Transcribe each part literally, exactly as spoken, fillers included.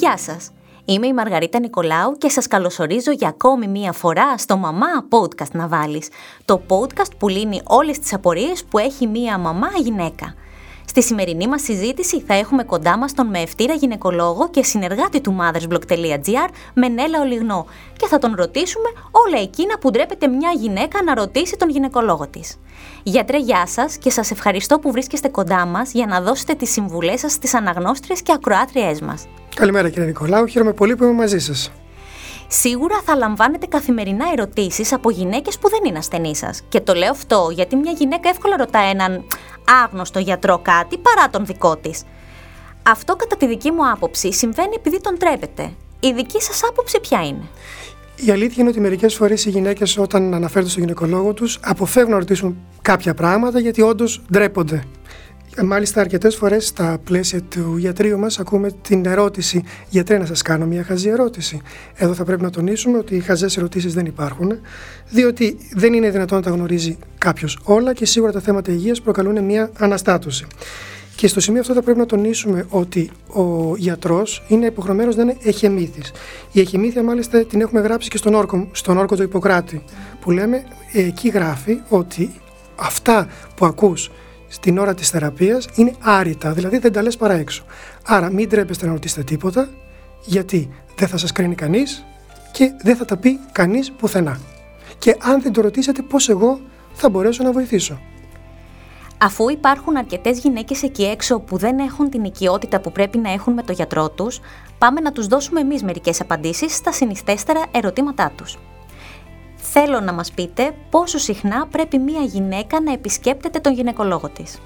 Γεια σας, είμαι η Μαργαρίτα Νικολάου και σας καλωσορίζω για ακόμη μία φορά στο Μαμά Podcast να βάλεις, το podcast που λύνει όλες τις απορίες που έχει μία μαμά γυναίκα. Στη σημερινή μας συζήτηση θα έχουμε κοντά μας τον μεευτήρα γυναικολόγο και συνεργάτη του Mothersblog.gr, Μενέλαο Λυγνό, και θα τον ρωτήσουμε όλα εκείνα που ντρέπεται μια γυναίκα να ρωτήσει τον γυναικολόγο της. Γιατρέ, γεια σας και σας ευχαριστώ που βρίσκεστε κοντά μας για να δώσετε τις συμβουλές σας στις αναγνώστριες και ακροάτριές μας. Καλημέρα κύριε Νικολάου, χαίρομαι πολύ που είμαι μαζί σας. Σίγουρα θα λαμβάνετε καθημερινά ερωτήσεις από γυναίκες που δεν είναι ασθενείς σας. Και το λέω αυτό γιατί μια γυναίκα εύκολα ρωτά έναν άγνωστο γιατρό κάτι παρά τον δικό της. Αυτό κατά τη δική μου άποψη συμβαίνει επειδή τον τρέπεται. Η δική σας άποψη ποια είναι? Η αλήθεια είναι ότι μερικές φορές οι γυναίκες όταν αναφέρονται στον γυναικολόγο τους αποφεύγουν να ρωτήσουν κάποια πράγματα γιατί όντως ντρέπονται. Μάλιστα, αρκετές φορές στα πλαίσια του ιατρείου μας ακούμε την ερώτηση «Γιατρέ, να σας κάνω μια χαζή ερώτηση». Εδώ θα πρέπει να τονίσουμε ότι οι χαζές ερωτήσεις δεν υπάρχουν, διότι δεν είναι δυνατόν να τα γνωρίζει κάποιος όλα και σίγουρα τα θέματα υγείας προκαλούν μια αναστάτωση. Και στο σημείο αυτό θα πρέπει να τονίσουμε ότι ο γιατρός είναι υποχρεωμένος να είναι εχεμήθης. Η εχεμήθεια μάλιστα την έχουμε γράψει και στον όρκο, στον όρκο του Ιπποκράτη, που λέμε, εκεί γράφει ότι αυτά που ακούς στην ώρα της θεραπείας είναι άρρητα, δηλαδή δεν τα λες παρά έξω. Άρα μην τρέπεστε να ρωτήσετε τίποτα, γιατί δεν θα σας κρίνει κανείς και δεν θα τα πει κανείς πουθενά. Και αν δεν το ρωτήσετε, πώς εγώ θα μπορέσω να βοηθήσω? Αφού υπάρχουν αρκετές γυναίκες εκεί έξω που δεν έχουν την οικειότητα που πρέπει να έχουν με το γιατρό τους, πάμε να τους δώσουμε εμείς μερικές απαντήσεις στα συνηθέστερα ερωτήματά τους. Θέλω να μας πείτε πόσο συχνά πρέπει μία γυναίκα να επισκέπτεται τον γυναικολόγο της.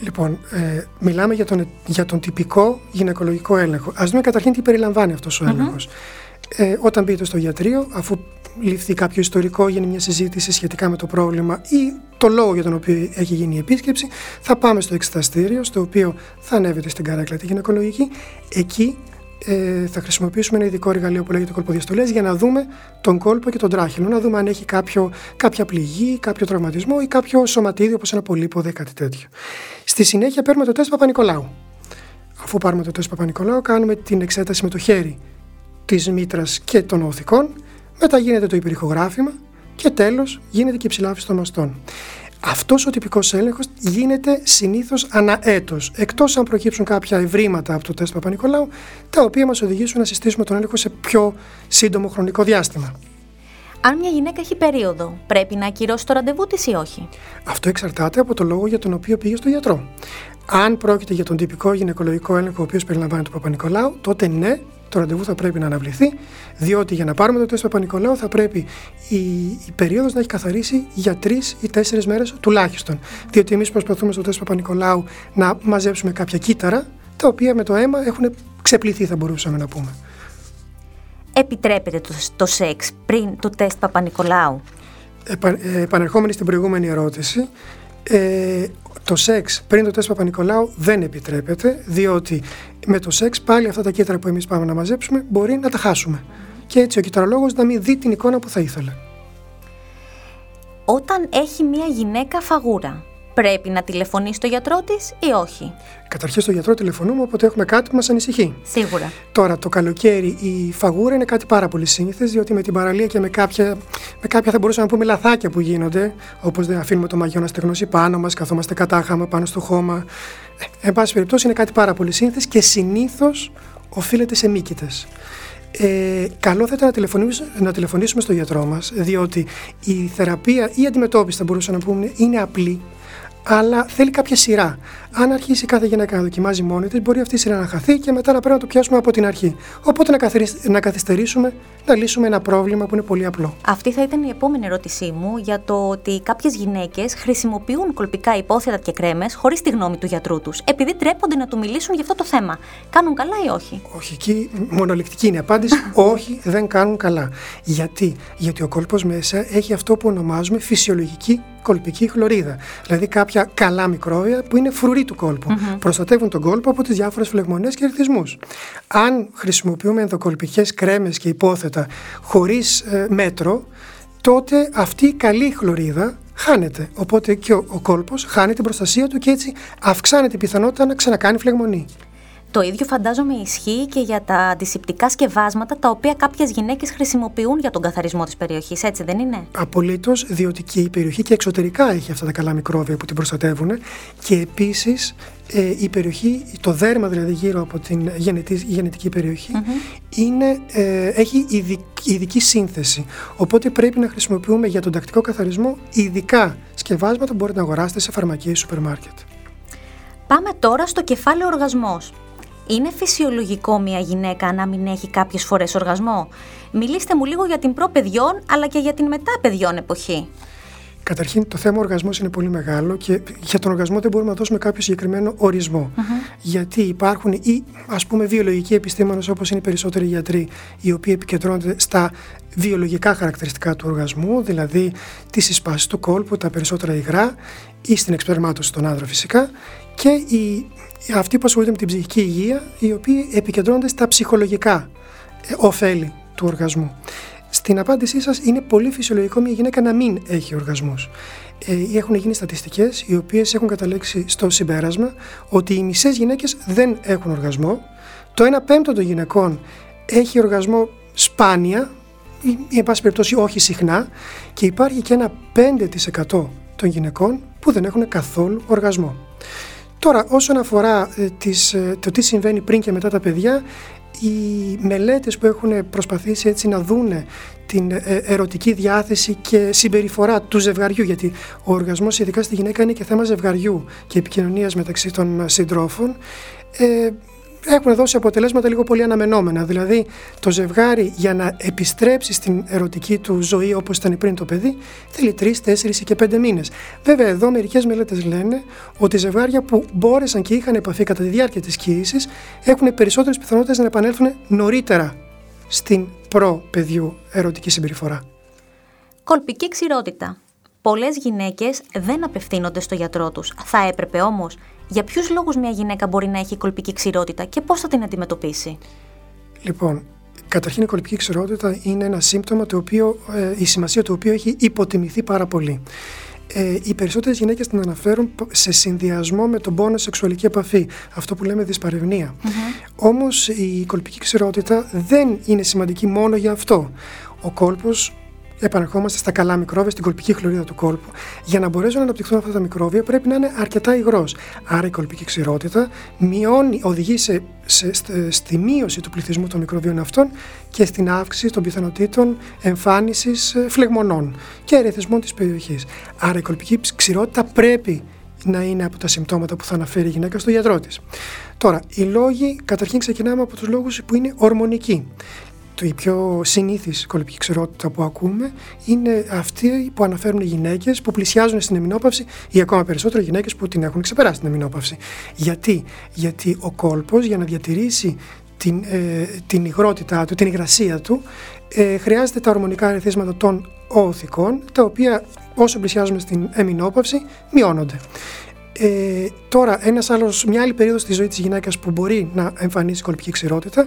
Λοιπόν, ε, μιλάμε για τον, για τον τυπικό γυναικολογικό έλεγχο. Ας δούμε καταρχήν τι περιλαμβάνει αυτός ο έλεγχος. Mm-hmm. Ε, όταν μπείτε στο γιατρείο, αφού ληφθεί κάποιο ιστορικό, γίνει μια συζήτηση σχετικά με το πρόβλημα ή το λόγο για τον οποίο έχει γίνει η επίσκεψη, θα πάμε στο εξεταστήριο, στο οποίο θα ανέβετε στην καρέκλα τη γυναικολογική. Εκεί θα χρησιμοποιήσουμε ένα ειδικό εργαλείο που λέγεται κολποδιαστολές για να δούμε τον κόλπο και τον τράχυλο, να δούμε αν έχει κάποιο, κάποια πληγή, κάποιο τραυματισμό ή κάποιο σωματίδιο όπως ένα πολύποδο ή κάτι τέτοιο. Στη συνέχεια παίρνουμε το τεστ Παπα-Νικολάου. Αφού πάρουμε το τεστ Παπα-Νικολάου, κάνουμε την εξέταση με το χέρι της μήτρας και των οθικών, μετά γίνεται το υπερηχογράφημα και τέλος γίνεται και η ψηλάφιση των μαστών. Αυτός ο τυπικός έλεγχος γίνεται συνήθως ανά έτος, εκτός αν προκύψουν κάποια ευρήματα από το τεστ Παπα-Νικολάου, τα οποία μας οδηγήσουν να συστήσουμε τον έλεγχο σε πιο σύντομο χρονικό διάστημα. Αν μια γυναίκα έχει περίοδο, πρέπει να ακυρώσει το ραντεβού της ή όχι? Αυτό εξαρτάται από το λόγο για τον οποίο πήγε στο γιατρό. Αν πρόκειται για τον τυπικό γυναικολογικό έλεγχο, ο οποίος περιλαμβάνει τον Παπα-Νικολάου, τότε ναι, το ραντεβού θα πρέπει να αναβληθεί, διότι για να πάρουμε το τεστ Παπα-Νικολάου θα πρέπει η, η περίοδος να έχει καθαρίσει για τρεις ή τέσσερις μέρες τουλάχιστον. Διότι εμείς προσπαθούμε στο τεστ Παπα-Νικολάου να μαζέψουμε κάποια κύτταρα, τα οποία με το αίμα έχουν ξεπληθεί, θα μπορούσαμε να πούμε. Επιτρέπεται το, το σεξ πριν το τεστ Παπα-Νικολάου? Επα, επανερχόμενη στην προηγούμενη ερώτηση, ε, το σεξ πριν το τεστ Παπα-Νικολάου δεν επιτρέπεται, διότι με το σεξ πάλι αυτά τα κύτταρα που εμείς πάμε να μαζέψουμε μπορεί να τα χάσουμε. Και έτσι ο κύτταρολόγος να μην δει την εικόνα που θα ήθελε. Όταν έχει μια γυναίκα φαγούρα, πρέπει να τηλεφωνεί στο γιατρό της ή όχι? Καταρχήν στο γιατρό τηλεφωνούμε όποτε έχουμε κάτι που μας ανησυχεί. Σίγουρα. Τώρα, το καλοκαίρι η φαγούρα είναι κάτι πάρα πολύ σύνηθες, διότι με την παραλία και με κάποια, με κάποια θα μπορούσαμε να πούμε λαθάκια που γίνονται, όπως δεν αφήνουμε το μαγιό να στεγνώσει πάνω μας, καθόμαστε κατάχαμα πάνω στο χώμα. Ε, εν πάση περιπτώσει, είναι κάτι πάρα πολύ σύνηθες και συνήθως οφείλεται σε μύκητες. Ε, καλό θα ήταν να τηλεφωνήσουμε, να τηλεφωνήσουμε στο γιατρό μας, διότι η θεραπεία ή η αντιμετώπιση, θα μπορούσαμε να πούμε, είναι απλή. Αλλά θέλει κάποια σειρά. Αν αρχίσει κάθε γυναίκα να δοκιμάζει μόνη της, μπορεί αυτή η σειρά να χαθεί και μετά να πρέπει να το πιάσουμε από την αρχή. Οπότε να, καθυστερήσουμε, να καθυστερήσουμε να λύσουμε ένα πρόβλημα που είναι πολύ απλό. Αυτή θα ήταν η επόμενη ερώτησή μου για το ότι κάποιες γυναίκες χρησιμοποιούν κολπικά υπόθετα και κρέμες χωρίς τη γνώμη του γιατρού τους, επειδή τρέπονται να του μιλήσουν για αυτό το θέμα. Κάνουν καλά ή όχι? Όχι, εκεί μονολεκτική είναι η απάντηση. Όχι, δεν κάνουν καλά. Γιατί? Γιατί ο κόλπος μέσα έχει αυτό που ονομάζουμε φυσιολογική κολπική χλωρίδα. Δηλαδή κάποια καλά μικρόβια που είναι φρουροί του κόλπου. Mm-hmm. Προστατεύουν τον κόλπο από τις διάφορες φλεγμονές και ερθισμούς. Αν χρησιμοποιούμε ενδοκολπικές κρέμες και υπόθετα χωρίς ε, μέτρο, τότε αυτή η καλή χλωρίδα χάνεται. Οπότε και ο, ο κόλπος χάνει την προστασία του και έτσι αυξάνεται η πιθανότητα να ξανακάνει φλεγμονή. Το ίδιο φαντάζομαι ισχύει και για τα αντισηπτικά σκευάσματα τα οποία κάποιες γυναίκες χρησιμοποιούν για τον καθαρισμό της περιοχής, έτσι δεν είναι? Απολύτως, διότι και η περιοχή και εξωτερικά έχει αυτά τα καλά μικρόβια που την προστατεύουν και επίσης ε, η περιοχή, το δέρμα δηλαδή γύρω από την γενετή, γενετική περιοχή mm-hmm. είναι, ε, έχει ειδική, ειδική σύνθεση. Οπότε πρέπει να χρησιμοποιούμε για τον τακτικό καθαρισμό ειδικά σκευάσματα που μπορείτε να αγοράσετε σε φαρμακείες, σούπερ μάρκετ. Πάμε τώρα στο κεφάλαιο οργασμός. Είναι φυσιολογικό μια γυναίκα να μην έχει κάποιες φορές οργασμό? Μιλήστε μου λίγο για την προπαιδιών αλλά και για την μεταπαιδιών εποχή. Καταρχήν, το θέμα οργασμός είναι πολύ μεγάλο και για τον οργασμό δεν μπορούμε να δώσουμε κάποιο συγκεκριμένο ορισμό. Mm-hmm. Γιατί υπάρχουν ή ας πούμε βιολογικοί επιστήμονες, όπως είναι οι περισσότεροι γιατροί, οι οποίοι επικεντρώνονται στα βιολογικά χαρακτηριστικά του οργασμού, δηλαδή τη συσπάση του κόλπου, τα περισσότερα υγρά ή στην εξπερμάτωση των άνδρων φυσικά, και οι, αυτοί που ασχολούνται με την ψυχική υγεία, οι οποίοι επικεντρώνονται στα ψυχολογικά ωφέλη του οργασμού. Στην απάντησή σας, είναι πολύ φυσιολογικό μια γυναίκα να μην έχει οργασμούς. Ε, έχουν γίνει στατιστικές οι οποίες έχουν καταλήξει στο συμπέρασμα ότι οι μισές γυναίκες δεν έχουν οργασμό. Το ένα πέμπτο των γυναικών έχει οργασμό σπάνια ή, ή εν πάση περιπτώσει, όχι συχνά. Και υπάρχει και ένα πέντε τοις εκατό των γυναικών που δεν έχουν καθόλου οργασμό. Τώρα, όσον αφορά ε, τις, ε, το τι συμβαίνει πριν και μετά τα παιδιά, οι μελέτες που έχουν προσπαθήσει έτσι να δούνε την ερωτική διάθεση και συμπεριφορά του ζευγαριού, γιατί ο οργασμός ειδικά στη γυναίκα είναι και θέμα ζευγαριού και επικοινωνίας μεταξύ των συντρόφων, ε, έχουν δώσει αποτελέσματα λίγο πολύ αναμενόμενα. Δηλαδή, το ζευγάρι για να επιστρέψει στην ερωτική του ζωή όπως ήταν πριν το παιδί, θέλει τρεις, τέσσερις και πέντε μήνες. Βέβαια, εδώ μερικές μελέτες λένε ότι ζευγάρια που μπόρεσαν και είχαν επαφή κατά τη διάρκεια της κοίησης έχουν περισσότερες πιθανότητες να επανέλθουν νωρίτερα στην προ-παιδιού ερωτική συμπεριφορά. Κολπική ξηρότητα. Πολλές γυναίκες δεν απευθύνονται στο γιατρό τους. Θα έπρεπε όμως? Για ποιους λόγους μια γυναίκα μπορεί να έχει κολπική ξηρότητα και πώς θα την αντιμετωπίσει? Λοιπόν, καταρχήν η κολπική ξηρότητα είναι ένα σύμπτωμα το οποίο, ε, η σημασία του οποίου έχει υποτιμηθεί πάρα πολύ. Ε, οι περισσότερες γυναίκες την αναφέρουν σε συνδυασμό με τον πόνο σεξουαλική επαφή, αυτό που λέμε δυσπαρευνία. Mm-hmm. Όμως η κολπική ξηρότητα δεν είναι σημαντική μόνο για αυτό. Ο κόλπος, επαναρχόμαστε στα καλά μικρόβια, στην κολπική χλωρίδα του κόλπου. Για να μπορέσουν να αναπτυχθούν αυτά τα μικρόβια πρέπει να είναι αρκετά υγρός. Άρα η κολπική ξηρότητα μειώνει, οδηγεί σε, σε, σε, στη μείωση του πληθυσμού των μικροβίων αυτών και στην αύξηση των πιθανότητων εμφάνισης φλεγμονών και ερεθισμών της περιοχής. Άρα η κολπική ξηρότητα πρέπει να είναι από τα συμπτώματα που θα αναφέρει η γυναίκα στον γιατρό της. Τώρα, οι λόγοι, καταρχήν ξεκινάμε από τους λόγους που είναι ορμονικοί. Η πιο συνήθις κολπική ξηρότητα που ακούμε είναι αυτή που αναφέρουν οι γυναίκες που πλησιάζουν στην εμεινόπαυση ή ακόμα περισσότερο γυναίκες που την έχουν ξεπεράσει την εμεινόπαυση. Γιατί? Γιατί ο κόλπος για να διατηρήσει την, ε, την υγρότητά του, την υγρασία του, ε, χρειάζεται τα ορμονικά ερεθίσματα των οωθικών, τα οποία όσο πλησιάζουμε στην εμεινόπαυση μειώνονται. Ε, τώρα, ένας άλλος, μια άλλη περίοδος στη ζωή της γυναίκας που μπορεί να εμφανίσει κολπική ξηρότητα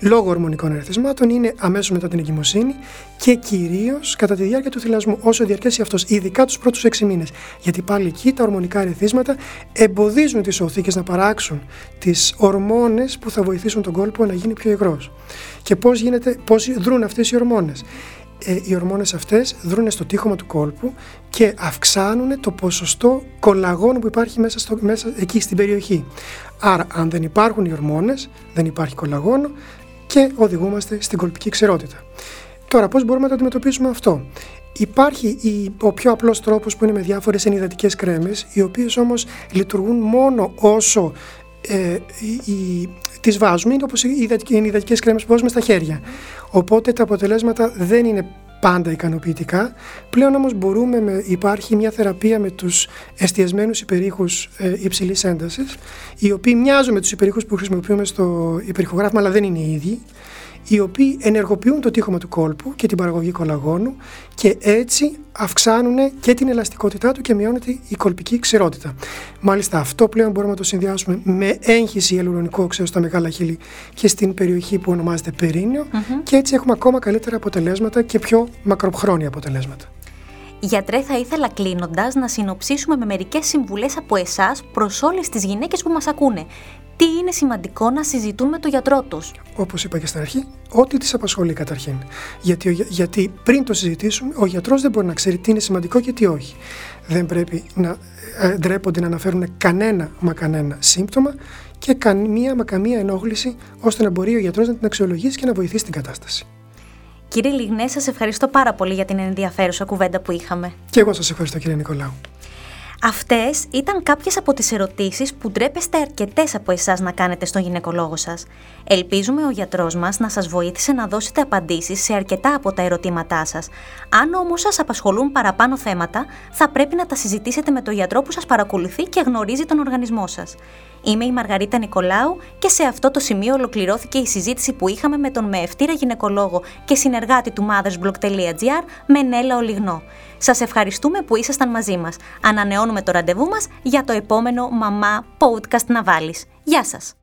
λόγω ορμονικών ερεθισμάτων είναι αμέσως μετά την εγκυμοσύνη και κυρίως κατά τη διάρκεια του θυλασμού, όσο διαρκέσει αυτός, ειδικά τους πρώτους έξι μήνες. Γιατί πάλι εκεί τα ορμονικά ερεθίσματα εμποδίζουν τις οθήκες να παράξουν τις ορμόνες που θα βοηθήσουν τον κόλπο να γίνει πιο υγρός. Και πώς γίνεται, πώς δρούν αυτές οι ορμόνες? Ε, οι ορμόνες αυτές δρούν στο τείχομα του κόλπου και αυξάνουν το ποσοστό κολλαγόνου που υπάρχει μέσα, στο, μέσα εκεί στην περιοχή. Άρα, αν δεν υπάρχουν οι ορμόνες, δεν υπάρχει κολλαγόνο και οδηγούμαστε στην κολπική ξηρότητα. Τώρα, πώς μπορούμε να το αντιμετωπίσουμε αυτό? Υπάρχει η, ο πιο απλός τρόπος που είναι με διάφορες ενυδατικές κρέμες, οι οποίες όμως λειτουργούν μόνο όσο ε, η, η, τις βάζουμε, είναι όπως οι ενυδατικές κρέμες που βάζουμε στα χέρια. Οπότε τα αποτελέσματα δεν είναι πάντα ικανοποιητικά. Πλέον όμως μπορούμε, με, υπάρχει μια θεραπεία με τους εστιασμένους υπερήχους ε, υψηλής έντασης, οι οποίοι μοιάζουν με τους υπερήχους που χρησιμοποιούμε στο υπερηχογράφημα, αλλά δεν είναι οι ίδιοι, οι οποίοι ενεργοποιούν το τείχομα του κόλπου και την παραγωγή κολλαγόνου και έτσι αυξάνουν και την ελαστικότητά του και μειώνεται η κολπική ξηρότητα. Μάλιστα, αυτό πλέον μπορούμε να το συνδυάσουμε με έγχυση ιαλουρονικού οξέου στα μεγάλα χείλη και στην περιοχή που ονομάζεται περίνιο mm-hmm. και έτσι έχουμε ακόμα καλύτερα αποτελέσματα και πιο μακροχρόνια αποτελέσματα. Γιατρέ, θα ήθελα κλείνοντας να συνοψίσουμε με μερικές συμβουλές από εσάς προς όλες τις γυναίκες που μας ακούνε. τι είναι σημαντικό να συζητούν με τον γιατρό τους. Όπως είπα και στην αρχή, ό,τι τις απασχολεί καταρχήν. Γιατί, γιατί πριν το συζητήσουμε, ο γιατρός δεν μπορεί να ξέρει τι είναι σημαντικό και τι όχι. Δεν πρέπει να ε, ντρέπονται να αναφέρουν κανένα μα κανένα σύμπτωμα και καμία μα καμία ενόχληση, ώστε να μπορεί ο γιατρός να την αξιολογήσει και να βοηθήσει την κατάσταση. Κύριε Λυγνέ, σας ευχαριστώ πάρα πολύ για την ενδιαφέρουσα κουβέντα που είχαμε. Και εγώ σας ευχαριστώ, κύριε Νικολάου. Αυτές ήταν κάποιες από τις ερωτήσεις που ντρέπεστε αρκετές από εσάς να κάνετε στον γυναικολόγο σας. Ελπίζουμε ο γιατρός μας να σας βοήθησε να δώσετε απαντήσεις σε αρκετά από τα ερωτήματά σας. Αν όμως σας απασχολούν παραπάνω θέματα, θα πρέπει να τα συζητήσετε με τον γιατρό που σας παρακολουθεί και γνωρίζει τον οργανισμό σας. Είμαι η Μαργαρίτα Νικολάου και σε αυτό το σημείο ολοκληρώθηκε η συζήτηση που είχαμε με τον μεευτήρα γυναικολόγο και συνεργάτη του mothersblog τελεία gr Μενέλαο Λυγνό. Σας ευχαριστούμε που ήσασταν μαζί μας. Ανανεώνουμε το ραντεβού μας για το επόμενο Μαμά Podcast να βάλεις. Γεια σας!